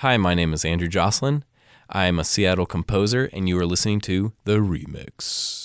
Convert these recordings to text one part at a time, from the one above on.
Hi, my name is Andrew Joslyn. I'm a Seattle composer, and you are listening to The Remix.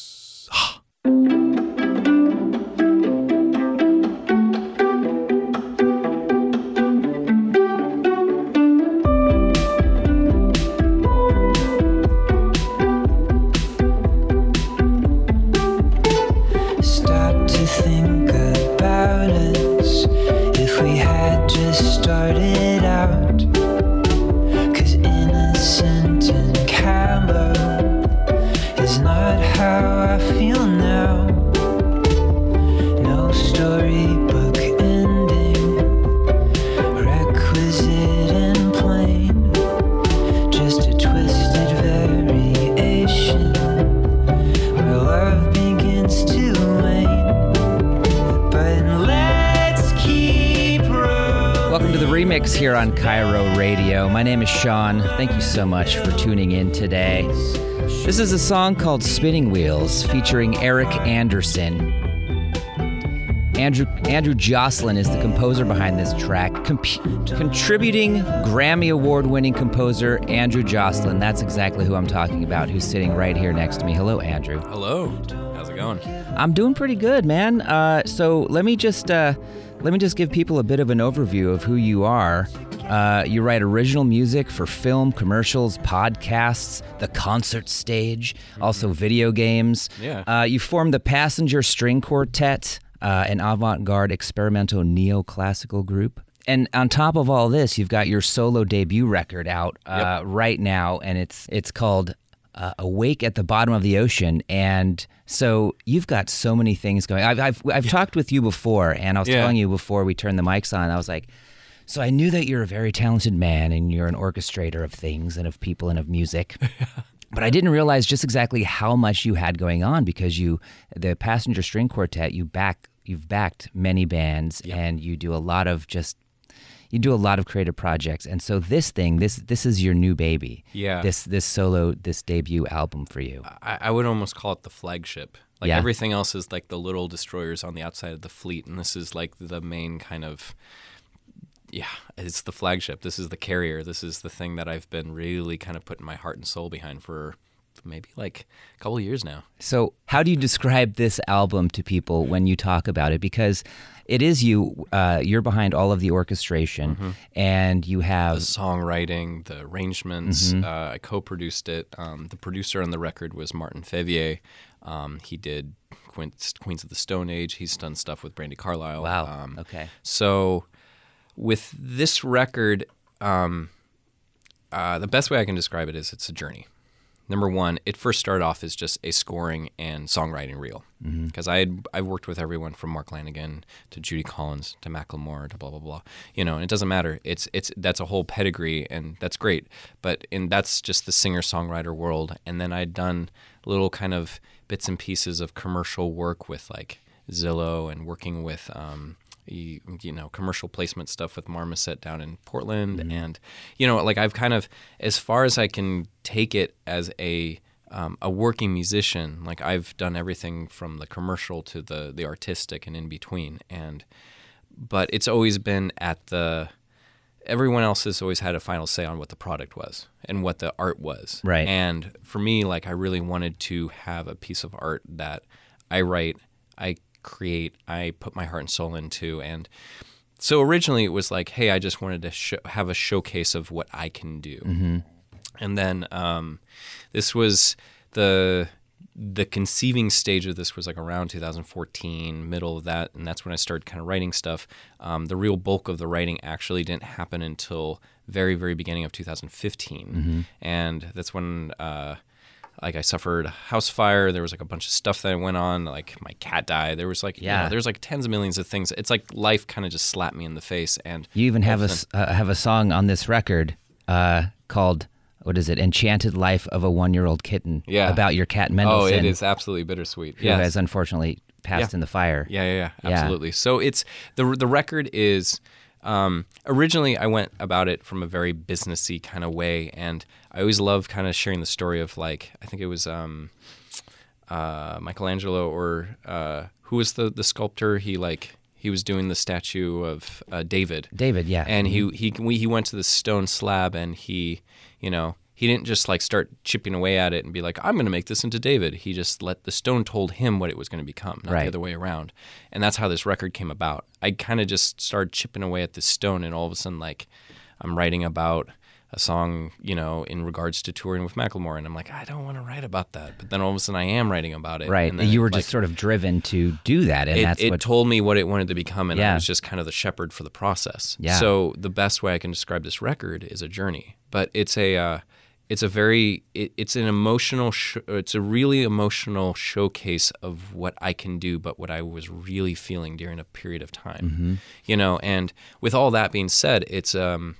Here on KIRO Radio. My name is Sean. Thank you so much for tuning in today. This is a song called Spinning Wheels featuring Eric Anderson. Andrew Joslyn is the composer behind this track. Contributing Grammy Award-winning composer Andrew Joslyn. That's exactly who I'm talking about, who's sitting right here next to me. Hello, Andrew. Hello. How's it going? I'm doing pretty good, man. So let me just give people a bit of an overview of who you are. You write original music for film, commercials, podcasts, the concert stage, also video games. Yeah. You formed the Passenger String Quartet, an avant-garde experimental neoclassical group. And on top of all this, you've got your solo debut record out right now, and it's called Awake at the Bottom of the Ocean, and so you've got so many things going. I've talked with you before, and I was telling you before we turned the mics on, I was like, so I knew that you're a very talented man, and you're an orchestrator of things, and of people, and of music, but I didn't realize just exactly how much you had going on, because the Passenger String Quartet, you've backed many bands, and you do a lot of creative projects, and so this thing, this is your new baby. Yeah. This debut album for you. I would almost call it the flagship. Like everything else is like the little destroyers on the outside of the fleet, and this is like the main kind of. Yeah, it's the flagship. This is the carrier. This is the thing that I've been really kind of putting my heart and soul behind for maybe like a couple of years now. So how do you describe this album to people when you talk about it? Because it is you, you're behind all of the orchestration, and you have... the songwriting, the arrangements, I co-produced it. The producer on the record was Martin Feveyer. He did Queens of the Stone Age. He's done stuff with Brandi Carlile. Wow, okay. So with this record, the best way I can describe it is it's a journey. Number one, it first started off as just a scoring and songwriting reel, because I worked with everyone from Mark Lanegan to Judy Collins to Macklemore to blah blah blah, and it doesn't matter. It's that's a whole pedigree, and that's great, but that's just the singer-songwriter world. And then I'd done little kind of bits and pieces of commercial work with like Zillow and working with commercial placement stuff with Marmoset down in Portland, and like I've kind of, as far as I can take it as a working musician, like I've done everything from the commercial to the artistic and in between, but it's always been at the, everyone else has always had a final say on what the product was and what the art was, right? And for me, like I really wanted to have a piece of art that I write, I create, I put my heart and soul into. And so originally it was like, hey, I just wanted to have a showcase of what I can do. And then this was the conceiving stage of this was like around 2014, middle of that, and that's when I started kind of writing stuff. The real bulk of the writing actually didn't happen until very, very beginning of 2015. And that's when like I suffered a house fire. There was like a bunch of stuff that went on. Like my cat died. There was like there's like tens of millions of things. It's like life kind of just slapped me in the face. And you even have a song on this record called, what is it? Enchanted Life of a One-Year-Old Kitten. Yeah. About your cat Mendelsohn. Oh, it is absolutely bittersweet. Who has unfortunately passed in the fire. Yeah. Absolutely. So it's the record is. Originally I went about it from a very businessy kind of way, and I always love kind of sharing the story of, like, I think it was Michelangelo, or who was the sculptor, he like He was doing the statue of David. David, yeah. And he went to the stone slab, and he didn't just like start chipping away at it and be like, I'm going to make this into David. He just let the stone told him what it was going to become, not the other way around. And that's how this record came about. I kind of just started chipping away at this stone, and all of a sudden, like, I'm writing about a song, you know, in regards to touring with Macklemore, and I'm like, I don't want to write about that. But then all of a sudden I am writing about it. Right, and you were just sort of driven to do that, and that's what... It told me what it wanted to become, and I was just kind of the shepherd for the process. Yeah. So the best way I can describe this record is a journey, but it's a really emotional showcase of what I can do, but what I was really feeling during a period of time. Mm-hmm. You know, and with all that being said, it's... for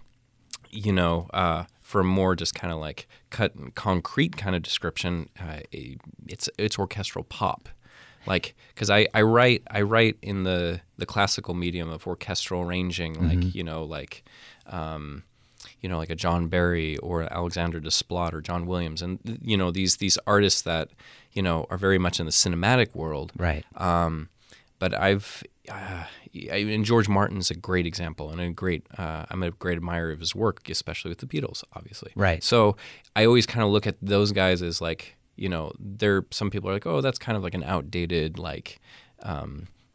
a more just kind of like cut and concrete kind of description, it's orchestral pop, like, because I write in the classical medium of orchestral arranging, like mm-hmm. Like a John Barry or Alexander Desplat or John Williams, and these artists that are very much in the cinematic world, right? But and George Martin's a great example, and I'm a great admirer of his work, especially with the Beatles, obviously. Right. So I always kind of look at those guys as like, some people are like, oh, that's kind of like an outdated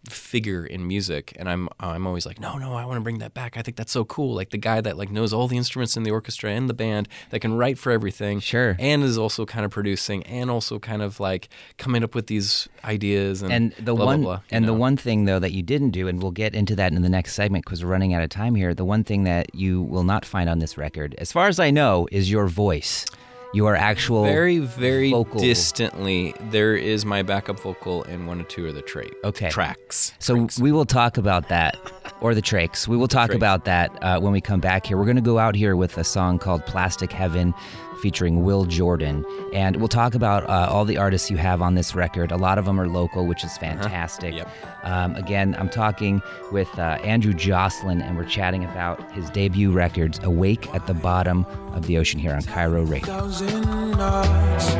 figure in music, and I'm always like, no, I want to bring that back. I think that's so cool. Like the guy that like knows all the instruments in the orchestra and the band, that can write for everything, sure, and is also kind of producing and also kind of like coming up with these ideas The one thing though that you didn't do, and we'll get into that in the next segment because we're running out of time here. The one thing that you will not find on this record, as far as I know, is your voice. Your actual very, very vocal. Distantly, there is my backup vocal in one or two of the tracks. So we will talk about that, or the tracks. We will talk about that when we come back here. We're going to go out here with a song called Plastic Heaven featuring Will Jordan. And we'll talk about all the artists you have on this record. A lot of them are local, which is fantastic. Uh-huh. Yep. Again, I'm talking with Andrew Joslyn, and we're chatting about his debut records, Awake at the Bottom of the Ocean, here on KIRO Radio. 1,000 knots,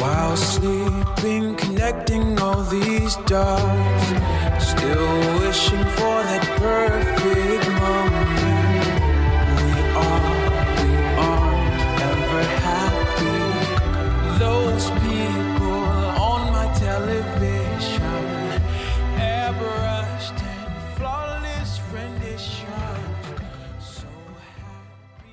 while sleeping, connecting all these dots, still wishing for that perfect moment. We are ever happy. Those people on my television, airbrushed and flawless rendition, so happy.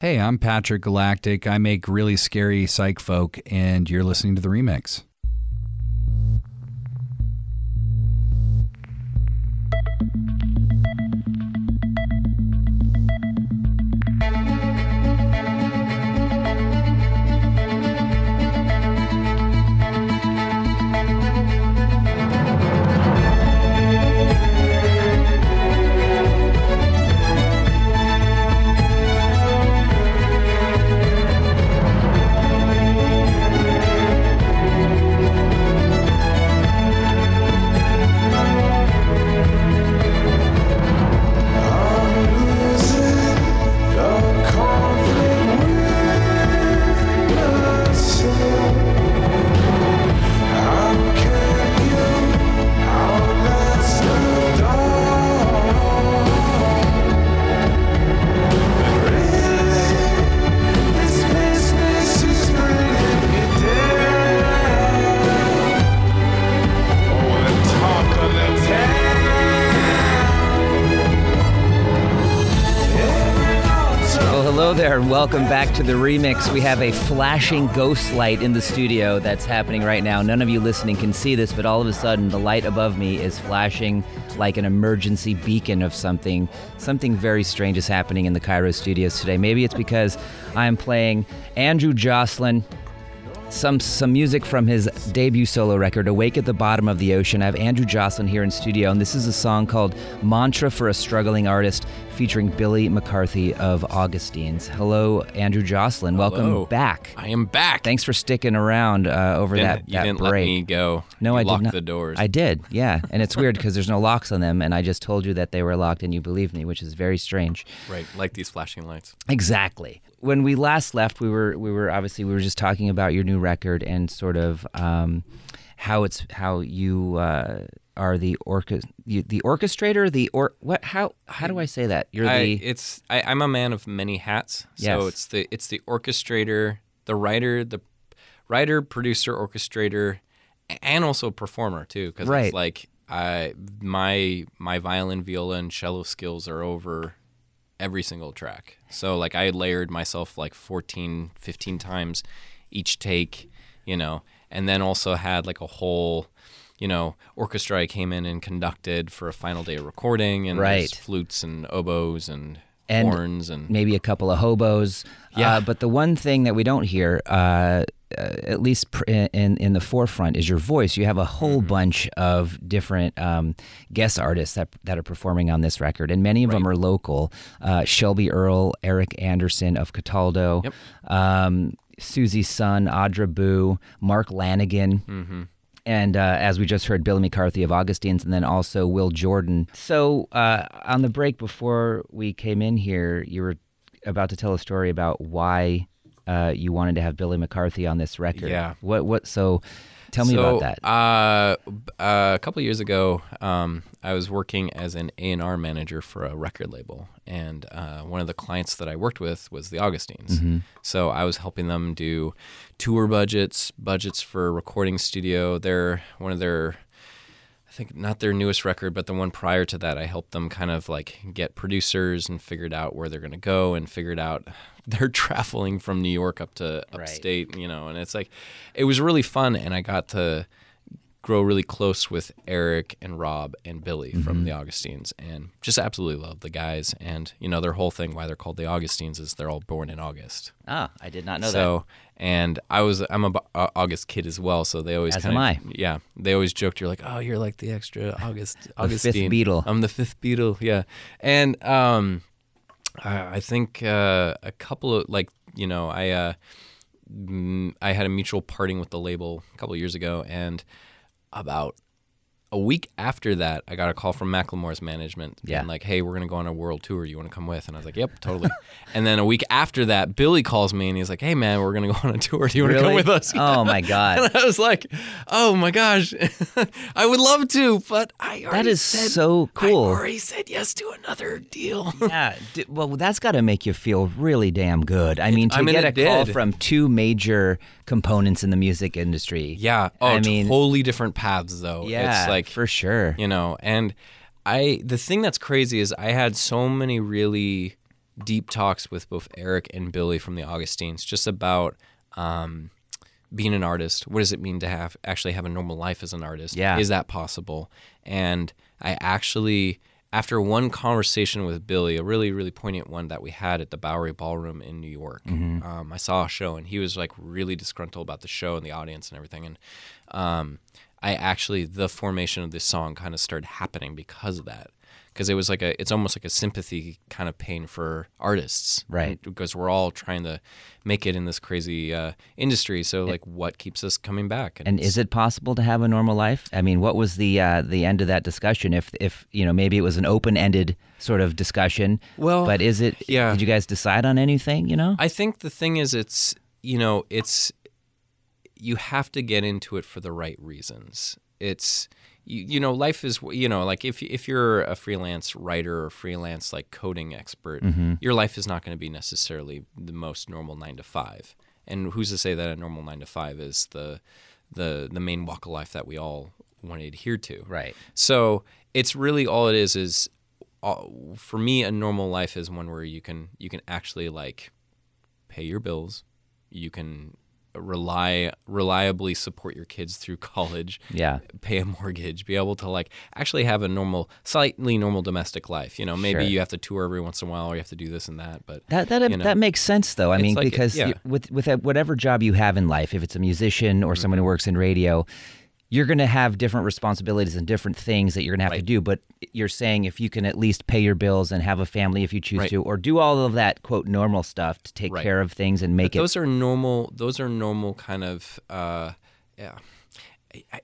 Hey, I'm Patrick Galactic. I make really scary psych folk, and you're listening to The Remix. Welcome back to The Remix. We have a flashing ghost light in the studio that's happening right now. None of you listening can see this, but all of a sudden the light above me is flashing like an emergency beacon of something. Something very strange is happening in the KIRO studios today. Maybe it's because I'm playing Andrew Joslyn, some music from his debut solo record, Awake at the Bottom of the Ocean. I have Andrew Joslyn here in studio, and this is a song called Mantra for a Struggling Artist featuring Billy McCarthy of Augustines. Hello, Andrew Joslyn. Welcome back. I am back. Thanks for sticking around over that break. You didn't let me go. No, I did not. You locked the doors. I did, yeah. And it's weird because there's no locks on them, and I just told you that they were locked, and you believed me, which is very strange. Right, like these flashing lights. Exactly. When we last left, we were just talking about your new record and sort of how you are the orchestrator, how do I say that? I'm a man of many hats. So yes. it's the orchestrator, the writer, producer, orchestrator, and also performer too, because right. It's like my violin, viola, and cello skills are over every single track. So like I layered myself like 14, 15 times each take, you know, and then also had like a whole, you know, orchestra I came in and conducted for a final day of recording, and right. There's flutes and oboes and horns and maybe a couple of hobos. Yeah. But the one thing that we don't hear, at least in the forefront, is your voice. You have a whole mm-hmm. bunch of different guest artists that are performing on this record, and many of right. them are local. Shelby Earl, Eric Anderson of Cataldo, yep. Susie Sun, Audra Boo, Mark Lanegan, mm-hmm. and as we just heard, Billy McCarthy of Augustines, and then also Will Jordan. So on the break before we came in here, you were about to tell a story about why you wanted to have Billy McCarthy on this record. Yeah. What? So tell me about that. A couple of years ago, I was working as an A&R manager for a record label, and one of the clients that I worked with was the Augustines. Mm-hmm. So I was helping them do tour budgets for a recording studio. I think not their newest record, but the one prior to that, I helped them kind of like get producers and figured out where they're going to go, and figured out they're traveling from New York up to upstate, right. You know, and it's like, it was really fun. And I got to grow really close with Eric and Rob and Billy mm-hmm. from the Augustines, and just absolutely love the guys. And, you know, their whole thing, why they're called the Augustines, is they're all born in August. Ah, I did not know that. So, and I'm an August kid as well, so they always they always joked, you're like, oh, you're like the extra Augustine. The fifth Beatle. I'm the fifth Beatle, yeah. And I think a couple of, like, you know, I had a mutual parting with the label a couple of years ago, and about a week after that, I got a call from Macklemore's management. Yeah. And like, hey, we're going to go on a world tour. You want to come with? And I was like, yep, totally. And then a week after that, Billy calls me and he's like, hey, man, we're going to go on a tour. Do you want to come with us? Oh, my God. And I was like, oh, my gosh. I would love to, but I already said yes to another deal. Yeah. Well, that's got to make you feel really damn good. I mean, to get a call from two major components in the music industry. Yeah. Oh, totally different paths, though. Yeah. It's like, for sure, you know. And the thing that's crazy is I had so many really deep talks with both Eric and Billy from the Augustines, just about being an artist. What does it mean to actually have a normal life as an artist? Yeah, is that possible? And I actually, after one conversation with Billy, a really, really poignant one that we had at the Bowery Ballroom in New York, mm-hmm. I saw a show, and he was like really disgruntled about the show and the audience and everything, and the formation of this song kind of started happening because of that. Because it was like it's almost like a sympathy kind of pain for artists. Right. Because we're all trying to make it in this crazy industry. So like, what keeps us coming back? And is it possible to have a normal life? I mean, what was the end of that discussion? If you know, maybe it was an open-ended sort of discussion. Well, but is it, yeah. Did you guys decide on anything, you know? I think the thing is, it's, you know, it's, you have to get into it for the right reasons. It's, you know, life is, you know, like if you're a freelance writer or freelance like coding expert, mm-hmm. your life is not going to be necessarily the most normal 9-to-5. And who's to say that a normal 9-to-5 is the main walk of life that we all want to adhere to? Right. So it's really all it is for me, a normal life is one where you can actually like pay your bills, you can reliably support your kids through college, yeah. Pay a mortgage, be able to like actually have a normal, slightly normal domestic life. You know, maybe sure. You have to tour every once in a while, or you have to do this and that. But that makes sense, though. I mean, like, because with whatever job you have in life, if it's a musician or mm-hmm. someone who works in radio, you're going to have different responsibilities and different things that you're going to have right. to do. But you're saying if you can at least pay your bills and have a family if you choose right. to, or do all of that, quote, normal stuff to take right. care of things and make but it. Those are normal kind of, yeah.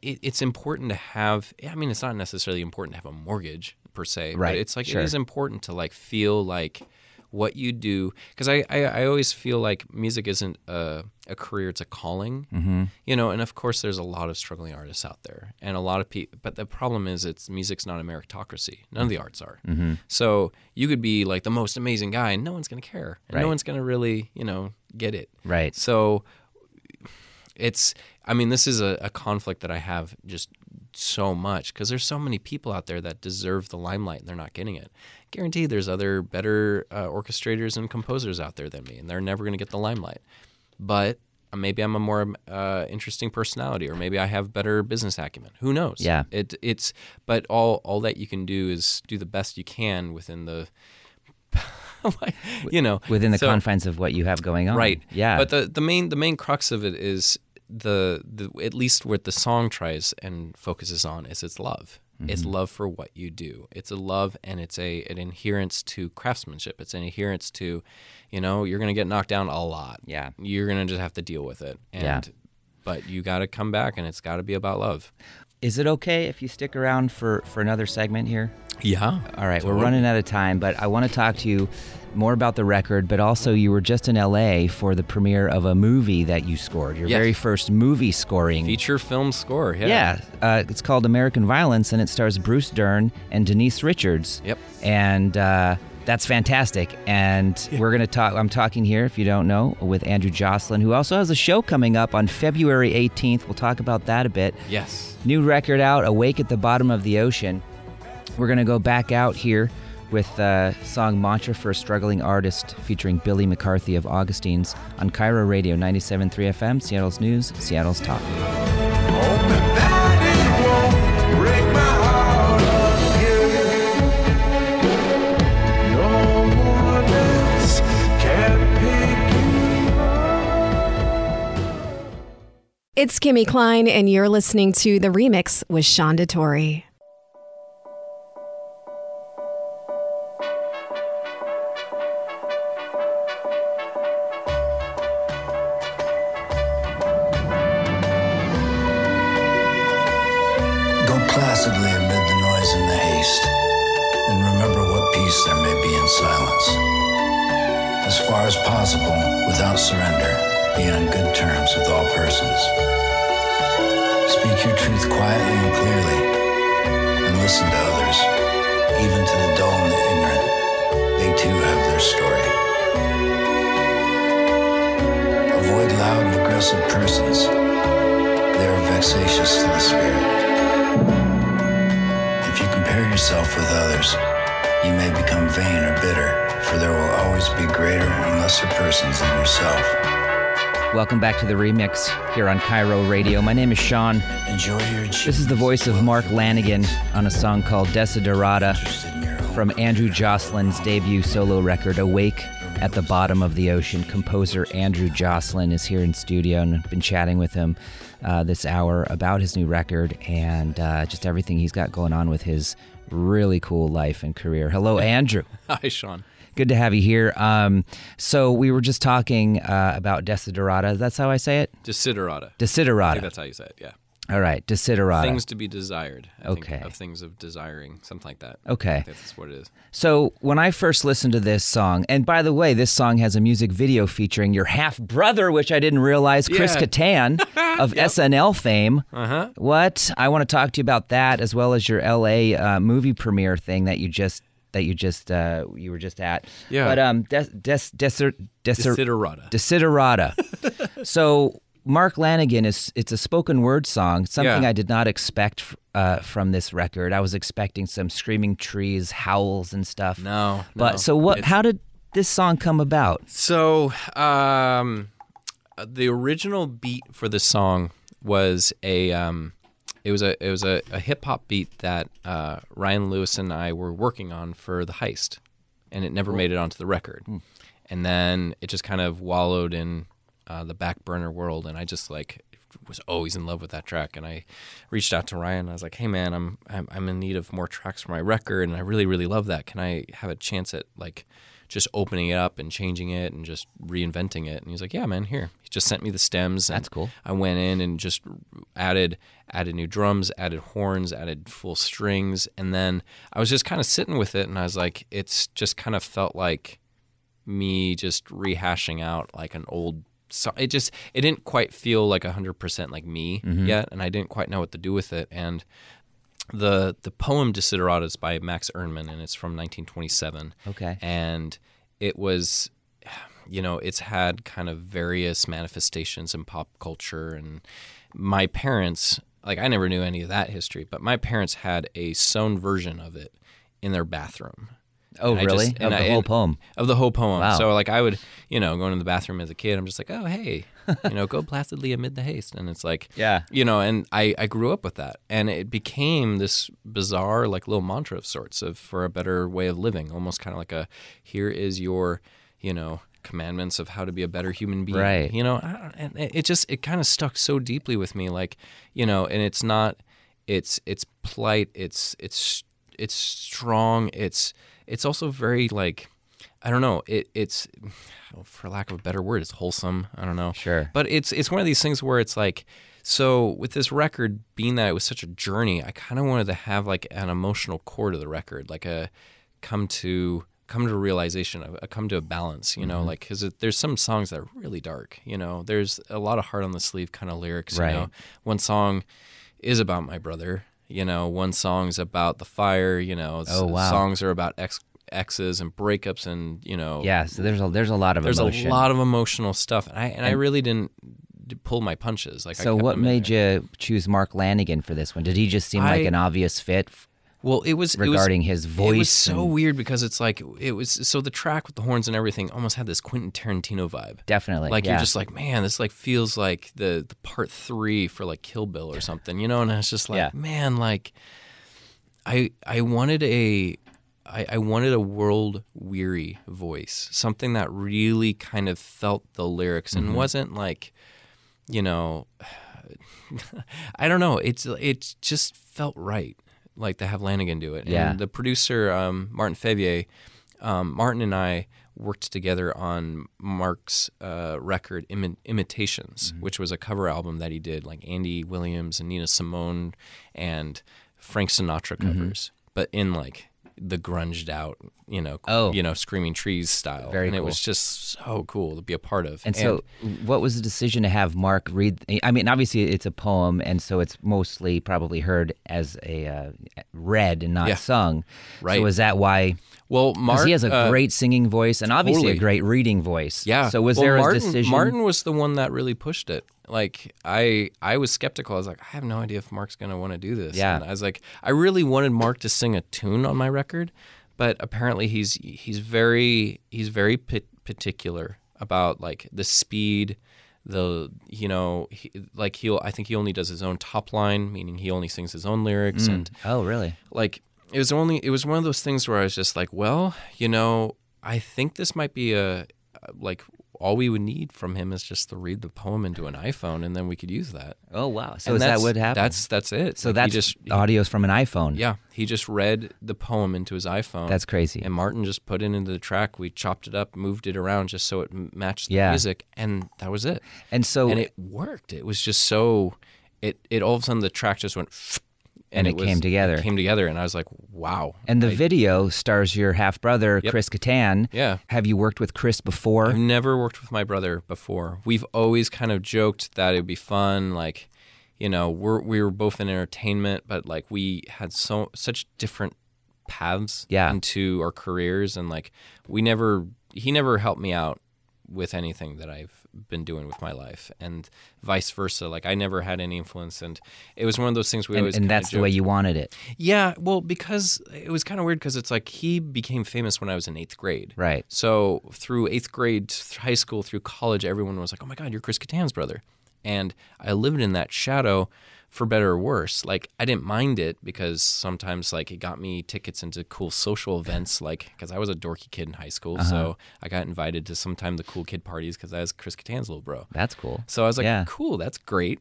It's important to have, I mean, it's not necessarily important to have a mortgage per se, right. but it's like sure. It is important to like feel like what you do, because I always feel like music isn't a career, it's a calling, mm-hmm. you know, and of course there's a lot of struggling artists out there, and a lot of people, but the problem is music's not a meritocracy. None of the arts are. Mm-hmm. So you could be like the most amazing guy and no one's going to care, and right. no one's going to really, you know, get it. Right. So it's, I mean, this is a conflict that I have just so much, because there's so many people out there that deserve the limelight and they're not getting it. Guaranteed there's other better orchestrators and composers out there than me, and they're never going to get the limelight. But maybe I'm a more interesting personality, or maybe I have better business acumen. Who knows? Yeah. It's but all that you can do is do the best you can within the you know, within the confines of what you have going on. Right. Yeah. But the main crux of it is the at least what the song tries and focuses on is its love. Mm-hmm. It's love for what you do. It's a love, and it's an adherence to craftsmanship. It's an adherence to, you know, you're going to get knocked down a lot. Yeah. You're going to just have to deal with it. And, yeah. But you got to come back, and it's got to be about love. Is it okay if you stick around for another segment here? Yeah. All right. Totally. We're running out of time, but I want to talk to you more about the record, but also you were just in LA for the premiere of a movie that you scored, your yes. very first movie scoring. Feature film score, yeah. Yeah. It's called American Violence, and it stars Bruce Dern and Denise Richards. Yep. And that's fantastic. And we're going to talk, I'm talking here, if you don't know, with Andrew Joslyn, who also has a show coming up on February 18th. We'll talk about that a bit. Yes. New record out, Awake at the Bottom of the Ocean. We're going to go back out here with the song Mantra for a Struggling Artist featuring Billy McCarthy of Augustines on KIRO Radio 97.3 FM, Seattle's News, Seattle's Talk. It's Kimmy Klein, and you're listening to The Remix with Sean DeTore. Welcome back to The Remix here on KIRO Radio. My name is Sean. Enjoy your cheese. This is the voice of Mark Lanegan on a song called Desiderata from Andrew Joslyn's debut solo record, Awake at the Bottom of the Ocean. Composer Andrew Joslyn is here in studio, and I've been chatting with him this hour about his new record and just everything he's got going on with his really cool life and career. Hello, Andrew. Hi, Sean. Good to have you here. So we were just talking about Desiderata. That's how I say it? Desiderata. Desiderata. I think that's how you say it, yeah. All right, Desiderata. Things to be desired. I think of things of desiring, something like that. Okay. I think that's what it is. So when I first listened to this song, and by the way, this song has a music video featuring your half-brother, which I didn't realize, yeah. Chris Kattan of SNL fame. Uh-huh. What? I want to talk to you about that, as well as your LA movie premiere thing that you were just at. Yeah. But Desiderata. Desiderata. So Mark Lanegan it's a spoken word song, something I did not expect from this record. I was expecting some Screaming Trees, howls and stuff. No. But so how did this song come about? So the original beat for the song was a hip hop beat that Ryan Lewis and I were working on for The Heist, and it never made it onto the record. Mm. And then it just kind of wallowed in the back burner world, and I just was always in love with that track. And I reached out to Ryan. And I was like, "Hey man, I'm in need of more tracks for my record, and I really really love that. Can I have a chance at just opening it up and changing it and just reinventing it?" And he's like, "Yeah, man, here." He just sent me the stems. That's cool. I went in and just added new drums, added horns, added full strings. And then I was just kind of sitting with it, and I was like, it's just kind of felt like me just rehashing out like an old song. It didn't quite feel like 100% like me yet, and I didn't quite know what to do with it. And the poem Desiderata is by Max Ernman, and it's from 1927. Okay. And it was, you know, it's had kind of various manifestations in pop culture. And my parents, like, I never knew any of that history, but my parents had a sewn version of it in their bathroom. Oh, and really? Of the whole poem? Of the whole poem. Wow. So, like, I would, you know, go into the bathroom as a kid, I'm just like, oh, hey, you know, go placidly amid the haste. And it's like, yeah, you know, and I grew up with that. And it became this bizarre, like, little mantra of sorts of for a better way of living, almost kind of like a, here is your, you know, commandments of how to be a better human being. Right. You know, and it kind of stuck so deeply with me, like, you know, and it's not, it's plight, it's strong, it's also very, like, I don't know, it's, for lack of a better word, it's wholesome, I don't know. Sure. But it's one of these things where it's like, so with this record, being that it was such a journey, I kind of wanted to have like an emotional core to the record, like a come to a realization, a come to a balance, you know, like, because there's some songs that are really dark, you know, there's a lot of heart on the sleeve kind of lyrics, you know. One song is about my brother. You know, one song's about the fire. You know, songs are about exes and breakups, and you know. Yeah, so there's a lot of emotion. A lot of emotional stuff, and I really didn't pull my punches. Like, so, what made you choose Mark Lanegan for this one? Did he just seem like an obvious fit? Well, regarding his voice. It was so weird because it's like so the track with the horns and everything almost had this Quentin Tarantino vibe. Definitely, like you're just like, man, this like feels like the part 3 for like Kill Bill or something, you know. And I was just like, man, like I wanted a world weary voice, something that really kind of felt the lyrics and wasn't like, you know, I don't know. It just felt right. Like to have Lanegan do it. Yeah. And the producer, Martin Feveyer, Martin and I worked together on Mark's record Imitations, which was a cover album that he did, like Andy Williams and Nina Simone and Frank Sinatra covers, but in like the grunged out, you know, you know, Screaming Trees style. Very cool. It was just so cool to be a part of. And so what was the decision to have Mark read? I mean, obviously it's a poem, and so it's mostly probably heard as a read and not sung. Right. So was that why? Well, Mark, he has a great singing voice and obviously a great reading voice. Yeah. So was there a decision? Martin was the one that really pushed it. Like, I was skeptical. I was like, I have no idea if Mark's going to want to do this. Yeah. And I was like, I really wanted Mark to sing a tune on my record, but apparently he's very particular about, like, the speed, the, you know, I think he only does his own top line, meaning he only sings his own lyrics. And oh, really? Like, it was one of those things where I was just like, well, you know, I think this might be all we would need from him is just to read the poem into an iPhone, and then we could use that. Oh, wow. So is that what happened? That's it. So like audio's from an iPhone. Yeah. He just read the poem into his iPhone. That's crazy. And Martin just put it into the track. We chopped it up, moved it around just so it matched the music, and that was it. And so... And it worked. It was just so... It all of a sudden the track just went... And it came together. It came together, and I was like, wow. And the video stars your half-brother, Chris Kattan. Yeah. Have you worked with Chris before? I've never worked with my brother before. We've always kind of joked that it would be fun, like, you know, we were both in entertainment, but, like, we had such different paths into our careers, and, like, he never helped me out with anything that I've been doing with my life, and vice versa. Like, I never had any influence, and it was one of those things always. And that's the way you wanted it. Yeah, well, because it was kind of weird because it's like he became famous when I was in 8th grade. Right. So through 8th grade, high school, through college, everyone was like, "Oh my God, you're Chris Kattan's brother," and I lived in that shadow. For better or worse, like, I didn't mind it because sometimes, like, it got me tickets into cool social events, like, because I was a dorky kid in high school, so I got invited to sometimes the cool kid parties because I was Chris Kattan's little bro. That's cool. So I was like, cool, that's great.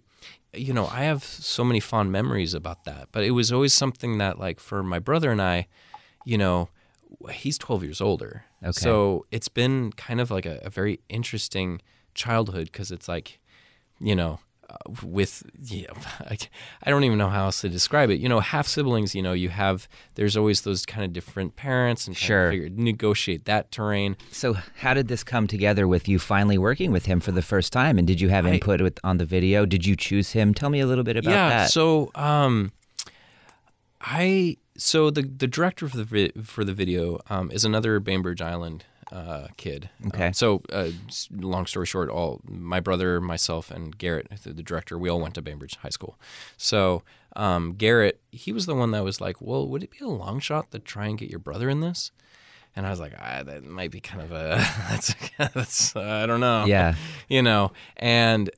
You know, I have so many fond memories about that, but it was always something that, like, for my brother and I, you know, he's 12 years older. Okay. So it's been kind of like a very interesting childhood because it's like, you know, with, you know, I don't even know how else to describe it. You know, half siblings, you know, you have, there's always those kind of different parents and sure, kind of negotiate that terrain. So how did this come together with you finally working with him for the first time? And did you have input on the video? Did you choose him? Tell me a little bit about that. Yeah, so the director for the video is another Bainbridge Island kid. Okay. Long story short, my brother, myself, and Garrett, the director, we all went to Bainbridge High School. So Garrett, he was the one that was like, well, would it be a long shot to try and get your brother in this? And I was like, that might be kind of I don't know. Yeah. You know, and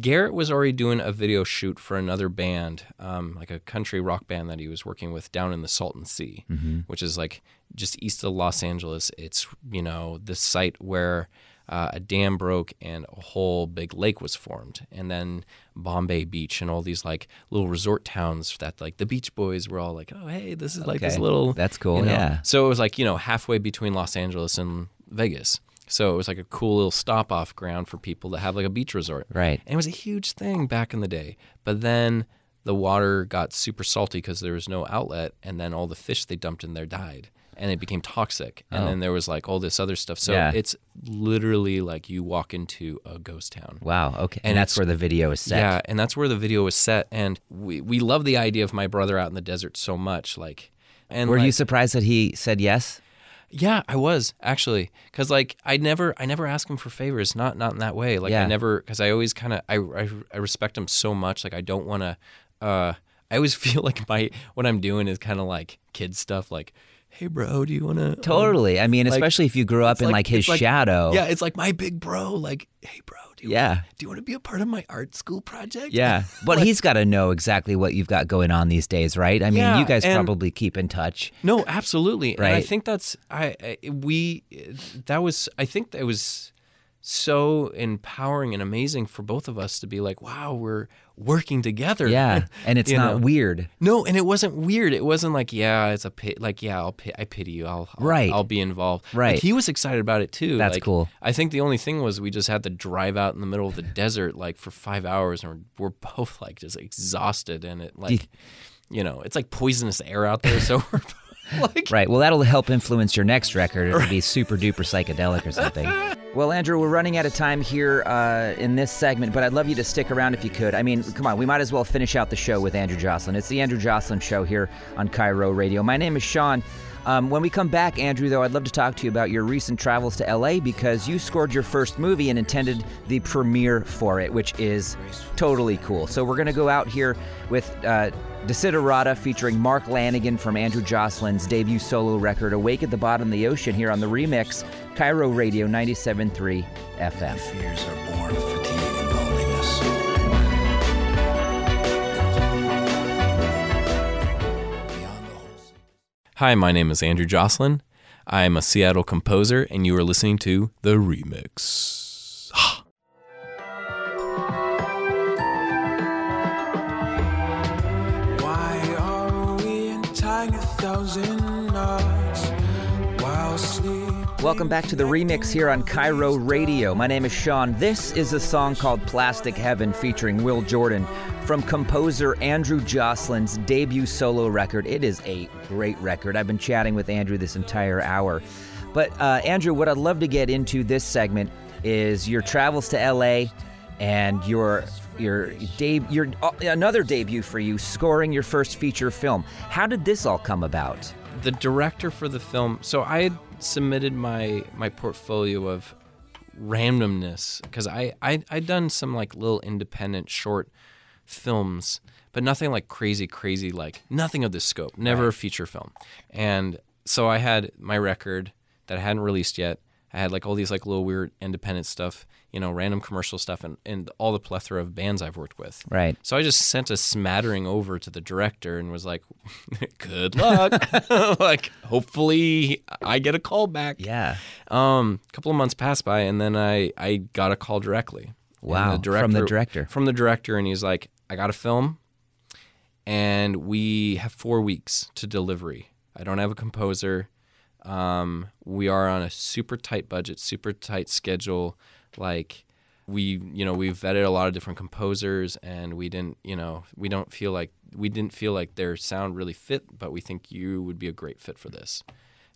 Garrett was already doing a video shoot for another band, like a country rock band that he was working with down in the Salton Sea, mm-hmm. which is like just east of Los Angeles. It's, you know, the site where a dam broke and a whole big lake was formed. And then Bombay Beach and all these like little resort towns that like the Beach Boys were all like, oh, hey, this is like this little. That's cool. You know? Yeah. So it was like, you know, halfway between Los Angeles and Vegas. So it was like a cool little stop off ground for people to have like a beach resort. Right. And it was a huge thing back in the day. But then the water got super salty because there was no outlet. And then all the fish they dumped in there died. And it became toxic. And then there was like all this other stuff. So it's literally like you walk into a ghost town. Wow. Okay. And that's where the video is set. Yeah. And that's where the video is set. And we love the idea of my brother out in the desert so much. Like, and were you surprised that he said yes? Yeah, I was actually, because like I never ask him for favors, not in that way. Like I never, because I always kind of I respect him so much. Like I don't want to. I always feel like what I'm doing is kind of like kid stuff. Like, hey, bro, do you want to? Totally. I mean, like, especially if you grew up in like his shadow. Yeah, it's like my big bro. Like, hey, bro, do you want to be a part of my art school project? Yeah, but like, he's got to know exactly what you've got going on these days, right? I mean, you guys probably keep in touch. No, absolutely. Right? And I think that was so empowering and amazing for both of us to be like, wow, we're working together. Yeah, and it's not weird. No, and it wasn't weird. It wasn't like, I pity you. I'll be involved. Right. Like, he was excited about it too. That's like, cool. I think the only thing was we just had to drive out in the middle of the desert like for 5 hours, and we're both like just exhausted, and it like, you know, it's like poisonous air out there. So we're like, right. Well, that'll help influence your next record. It'll be super duper psychedelic or something. Well, Andrew, we're running out of time here in this segment, but I'd love you to stick around if you could. I mean, come on, we might as well finish out the show with Andrew Joslyn. It's the Andrew Joslyn Show here on KIRO Radio. My name is Sean. When we come back, Andrew, though, I'd love to talk to you about your recent travels to L.A. because you scored your first movie and intended the premiere for it, which is totally cool. So we're going to go out here with Desiderata featuring Mark Lanegan from Andrew Joslyn's debut solo record, Awake at the Bottom of the Ocean, here on The Remix, KIRO Radio 97.3 FM. Fears are born of fatigue and loneliness. Hi, my name is Andrew Joslyn. I'm a Seattle composer, and you are listening to The Remix. Why are we in tying 1,000 knots while sleeping? Welcome back to The Remix here on KIRO Radio. My name is Sean. This is a song called Plastic Heaven featuring Will Jordan from composer Andrew Joslyn's debut solo record. It is a great record. I've been chatting with Andrew this entire hour. But Andrew, what I'd love to get into this segment is your travels to LA and your another debut for you, scoring your first feature film. How did this all come about? The director for the film, so I had submitted my portfolio of randomness because I'd done some like little independent short films, but nothing like crazy, like nothing of this scope, never a feature film. And so I had my record that I hadn't released yet. I had like all these like little weird independent stuff, you know, random commercial stuff, and all the plethora of bands I've worked with. Right. So I just sent a smattering over to the director and was like, good luck. Like, hopefully I get a call back. Yeah. A couple of months passed by, and then I got a call directly. Wow. From the director. And he's like, I got a film, and we have 4 weeks to delivery. I don't have a composer. We are on a super tight budget, super tight schedule. Like, we've vetted a lot of different composers, and we didn't feel like their sound really fit, but we think you would be a great fit for this.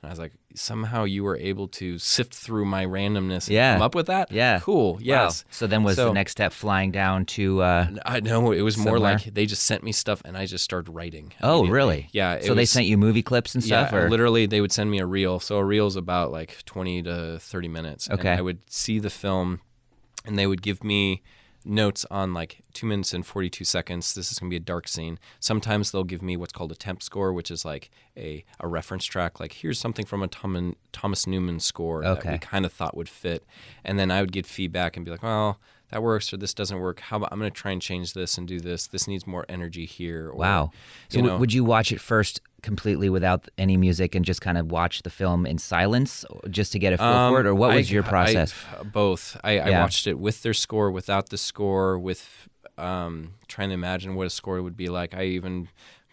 And I was like, somehow you were able to sift through my randomness and come up with that? Yeah. Cool. Yes. Wow. So then was the next step flying down to somewhere? More like they just sent me stuff and I just started writing. Oh, really? Yeah. They sent you movie clips and stuff? Yeah, or? Literally they would send me a reel. So a reel is about like 20 to 30 minutes. Okay. And I would see the film and they would give me notes on like 2 minutes and 42 seconds. This is going to be a dark scene. Sometimes they'll give me what's called a temp score, which is like a reference track. Like here's something from a Thomas Newman score that we kind of thought would fit. And then I would get feedback and be like, well, that works or this doesn't work. How about I'm going to try and change this and do this. This needs more energy here. Or, wow. So would you watch it first completely without any music and just kind of watch the film in silence just to get a feel for it? Or what was your process? Both. I watched it with their score, without the score, with trying to imagine what a score would be like. I even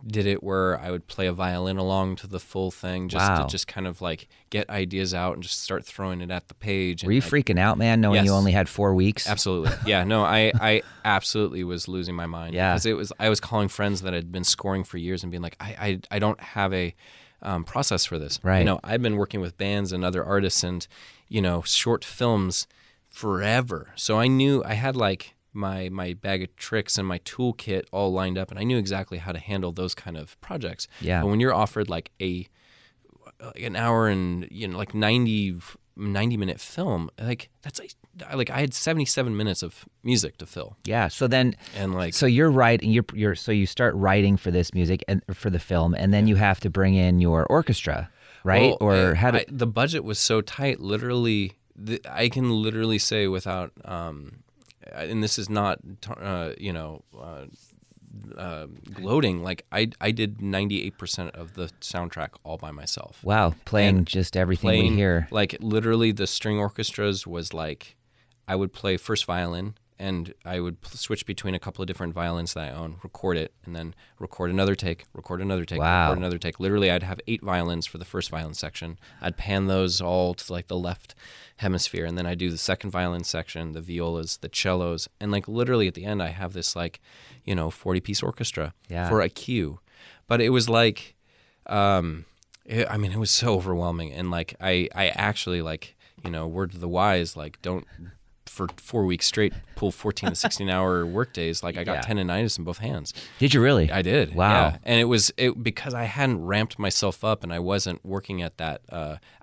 did it where I would play a violin along to the full thing to just kind of like get ideas out and just start throwing it at the page. Were you freaking out, man, knowing you only had 4 weeks? Absolutely. Yeah, no, I absolutely was losing my mind. Yeah. Because I was calling friends that had been scoring for years and being like, I don't have a process for this. Right. You know, I've been working with bands and other artists and, short films forever. So I knew I had like my bag of tricks and my toolkit all lined up, and I knew exactly how to handle those kind of projects. Yeah. But when you're offered like an hour and 90-minute film, like that's like I had 77 minutes of music to fill. Yeah. So then so you're writing, you're so you start writing for this music and for the film, and then you have to bring in your orchestra, right? Well, or the budget was so tight. Literally, I can literally say without. And this is not, gloating. Like I did 98% of the soundtrack all by myself. Wow, playing we hear. Like literally, the string orchestras was like, I would play first violin, and I would switch between a couple of different violins that I own, record it, and then record another take, record another take. Literally, I'd have 8 violins for the first violin section. I'd pan those all to like the left hemisphere, and then I do the second violin section, the violas, the cellos, and like literally at the end I have this 40-piece orchestra for a cue. But it was like, it was so overwhelming, and like I actually word to the wise, like don't. For 4 weeks straight, pull 14 to 16-hour work days. Like I got tendonitis in both hands. Did you really? I did. Wow. Yeah. And it was because I hadn't ramped myself up and I wasn't working at that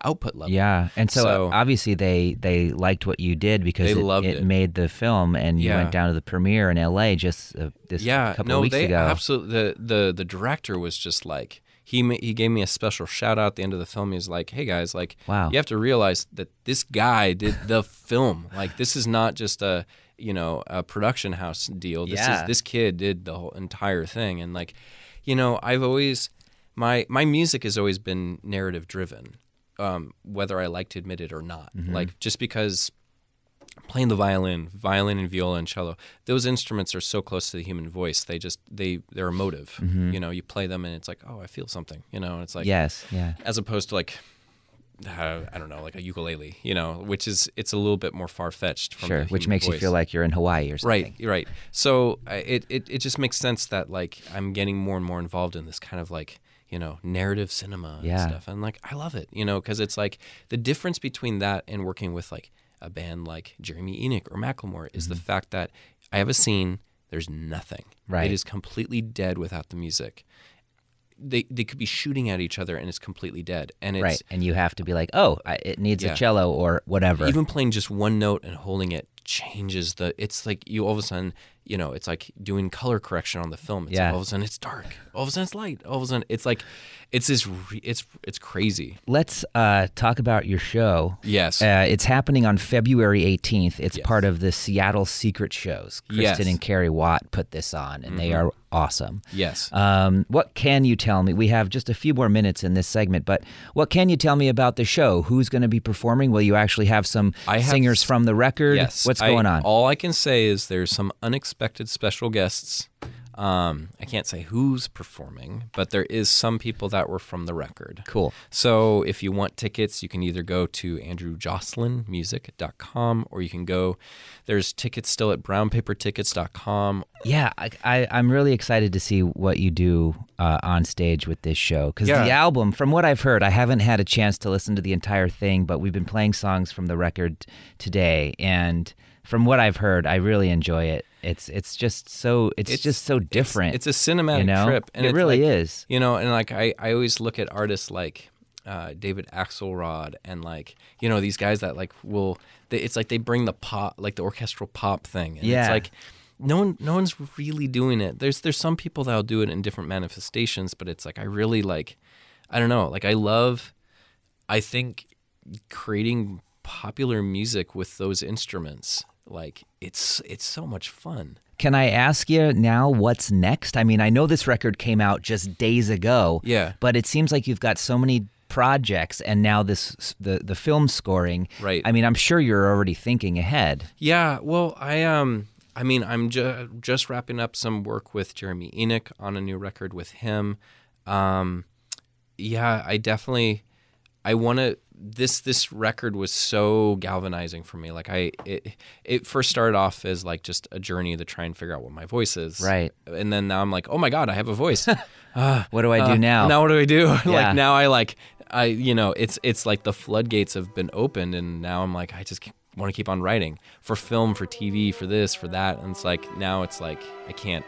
output level. Yeah. And so obviously they liked what you did because it made the film, and you went down to the premiere in LA just a couple of weeks ago. Yeah. No, they absolutely. The director was just like. He gave me a special shout out at the end of the film. He was like, "Hey guys, like you have to realize that this guy did the film. Like this is not just a production house deal. This kid did the whole entire thing." And like, I've always my music has always been narrative driven, whether I like to admit it or not. Mm-hmm. Like just because playing the violin and viola and cello, those instruments are so close to the human voice. They're emotive. Mm-hmm. You play them and it's like, oh, I feel something. And it's like as opposed to like I don't know, like a ukulele. Which is it's a little bit more far fetched. Sure, which makes you feel like you're in Hawaii or something. Right. So it just makes sense that like I'm getting more and more involved in this kind of like. Narrative cinema and stuff, and like I love it. Because it's like the difference between that and working with like. A band like Jeremy Enoch or Macklemore is the fact that I have a scene, there's nothing. Right. It is completely dead without the music. They could be shooting at each other and it's completely dead. And it's, and you have to be like, oh, it needs a cello or whatever. Even playing just one note and holding it changes it's like you all of a sudden, it's like doing color correction on the film. It's like all of a sudden it's dark. All of a sudden it's light. All of a sudden it's like, it's crazy. Let's talk about your show. Yes. It's happening on February 18th. It's part of the Seattle Secret Shows. Kristen and Carrie Watt put this on, and they are awesome. Yes. What can you tell me? We have just a few more minutes in this segment, but what can you tell me about the show? Who's going to be performing? Will you actually have some singers from the record? Yes. What's going on? All I can say is there's some unexpected special guests. I can't say who's performing, but there is some people that were from the record. Cool. So if you want tickets, you can either go to andrewjoslynmusic.com or you can go, there's tickets still at brownpapertickets.com. Yeah, I'm really excited to see what you do on stage with this show, because the album, from what I've heard, I haven't had a chance to listen to the entire thing, but we've been playing songs from the record today, and from what I've heard, I really enjoy it. It's just so different. It's a cinematic trip, and it really is. You know, and like I always look at artists like David Axelrod and like these guys that like it's like they bring the pop, like the orchestral pop thing. And it's like no one's really doing it. There's some people that'll do it in different manifestations, but it's like I really like, I don't know, like I think creating popular music with those instruments, like it's so much fun. Can I ask you now what's next? I mean, I know this record came out just days ago, but it seems like you've got so many projects, and now the film scoring. Right. I mean, I'm sure you're already thinking ahead. Yeah, well, I mean, I'm just wrapping up some work with Jeremy Enoch on a new record with him. Yeah, I definitely, I want to, this record was so galvanizing for me. Like it first started off as like just a journey to try and figure out what my voice is. Right. And then now I'm like, oh my God, I have a voice. What do I do now? Now what do I do? Like now I you know, it's like the floodgates have been opened, and now I'm like, I just want to keep on writing for film, for TV, for this, for that. And it's like, now it's like, I can't.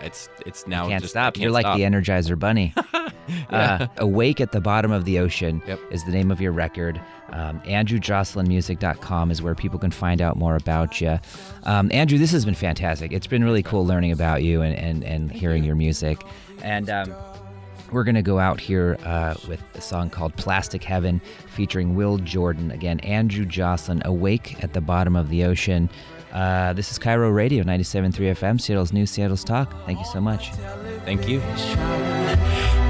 It's now can't just stop. Can't You're like stop. The Energizer Bunny. Awake at the Bottom of the Ocean is the name of your record. AndrewJoslynMusic.com is where people can find out more about you. Andrew, this has been fantastic. It's been really cool learning about you and hearing your music. And we're going to go out here with a song called Plastic Heaven featuring Will Jordan. Again, Andrew Joslyn, Awake at the Bottom of the Ocean. This is KIRO Radio, 97.3 FM, Seattle's News, Seattle's Talk. Thank you so much. Thank you.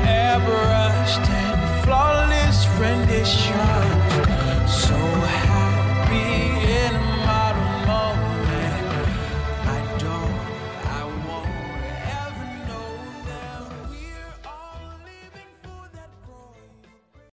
Airbrushed and flawless rendition. So happy.